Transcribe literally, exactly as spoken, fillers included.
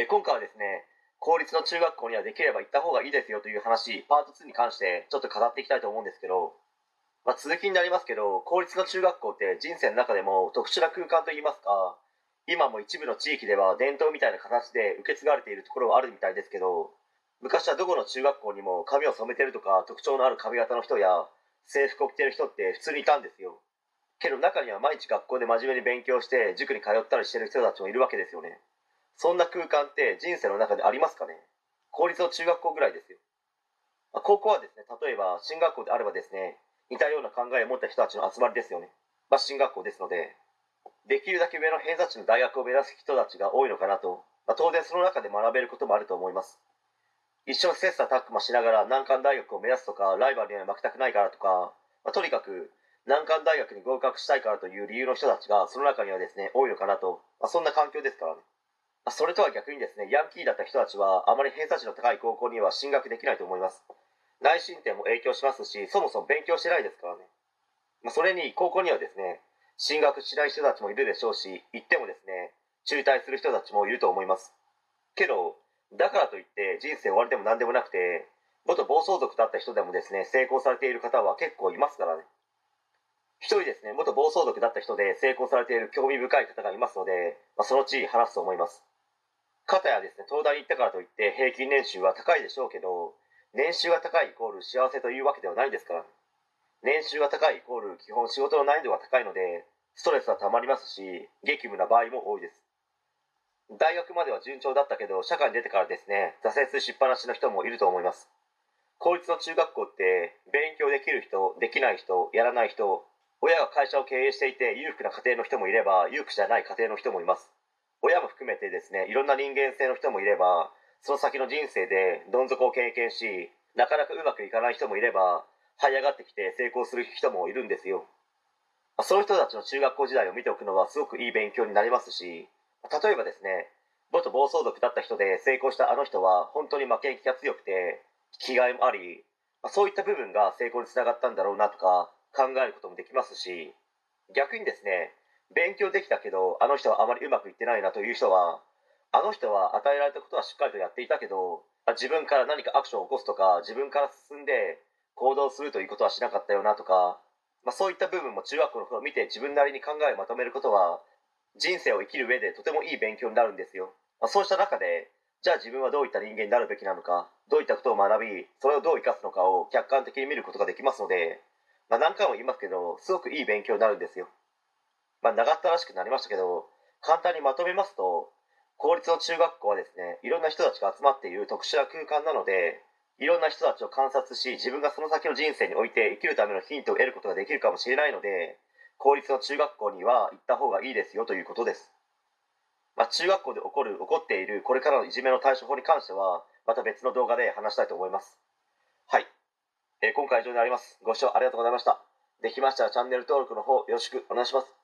え今回はですね、公立の中学校にはできれば行った方がいいですよという話、パートツーに関してちょっと語っていきたいと思うんですけど、まあ、続きになりますけど、公立の中学校って人生の中でも特殊な空間といいますか、今も一部の地域では伝統みたいな形で受け継がれているところはあるみたいですけど、昔はどこの中学校にも髪を染めてるとか特徴のある髪型の人や制服を着てる人って普通にいたんですよ。けど中には毎日学校で真面目に勉強して塾に通ったりしてる人たちもいるわけですよね。そんな空間って人生の中でありますかね。公立の中学校ぐらいですよ。高校はですね、例えば進学校であればですね、似たような考えを持った人たちの集まりですよね。まあ進学校ですので、できるだけ上の偏差値の大学を目指す人たちが多いのかなと、まあ、当然その中で学べることもあると思います。一緒に切磋琢磨しながら難関大学を目指すとか、ライバルには負けたくないからとか、まあ、とにかく難関大学に合格したいからという理由の人たちがその中にはですね、多いのかなと、まあ、そんな環境ですからね。まあ、それとは逆にですね、ヤンキーだった人たちはあまり偏差値の高い高校には進学できないと思います。内申点も影響しますし、そもそも勉強してないですからね。まあ、それに高校にはですね、進学しない人たちもいるでしょうし、行ってもですね、中退する人たちもいると思います。けど、だからといって人生終わりでも何でもなくて、元暴走族だった人でもですね、成功されている方は結構いますからね。一人ですね、元暴走族だった人で成功されている興味深い方がいますので、まあ、そのうち話すと思います。かたやですね、東大に行ったからといって平均年収は高いでしょうけど、年収が高いイコール幸せというわけではないですから、年収が高いイコール基本仕事の難易度が高いので、ストレスはたまりますし、激務な場合も多いです。大学までは順調だったけど、社会に出てからですね、挫折しっぱなしの人もいると思います。公立の中学校って勉強できる人、できない人、やらない人、親が会社を経営していて裕福な家庭の人もいれば、裕福じゃない家庭の人もいます。親も含めてですね、いろんな人間性の人もいれば、その先の人生でどん底を経験し、なかなかうまくいかない人もいれば、這い上がってきて成功する人もいるんですよ。そういう人たちの中学校時代を見ておくのはすごくいい勉強になりますし、例えばですね、元暴走族だった人で成功したあの人は本当に負けん気が強くて、気概もあり、そういった部分が成功につながったんだろうなとか考えることもできますし、逆にですね、勉強できたけどあの人はあまりうまくいってないなという人は、あの人は与えられたことはしっかりとやっていたけど、自分から何かアクションを起こすとか、自分から進んで行動するということはしなかったよなとか、まあ、そういった部分も中学校の頃見て自分なりに考えをまとめることは、人生を生きる上でとてもいい勉強になるんですよ。まあ、そうした中で、じゃあ自分はどういった人間になるべきなのか、どういったことを学び、それをどう生かすのかを客観的に見ることができますので、まあ、何回も言いますけど、すごくいい勉強になるんですよ。まあ、長ったらしくなりましたけど、簡単にまとめますと、公立の中学校はですね、いろんな人たちが集まっている特殊な空間なので、いろんな人たちを観察し、自分がその先の人生において生きるためのヒントを得ることができるかもしれないので、公立の中学校には行った方がいいですよということです。まあ、中学校で起こる、起こっているこれからのいじめの対処法に関しては、また別の動画で話したいと思います。はい、えー、今回は以上になります。ご視聴ありがとうございました。できましたらチャンネル登録の方よろしくお願いします。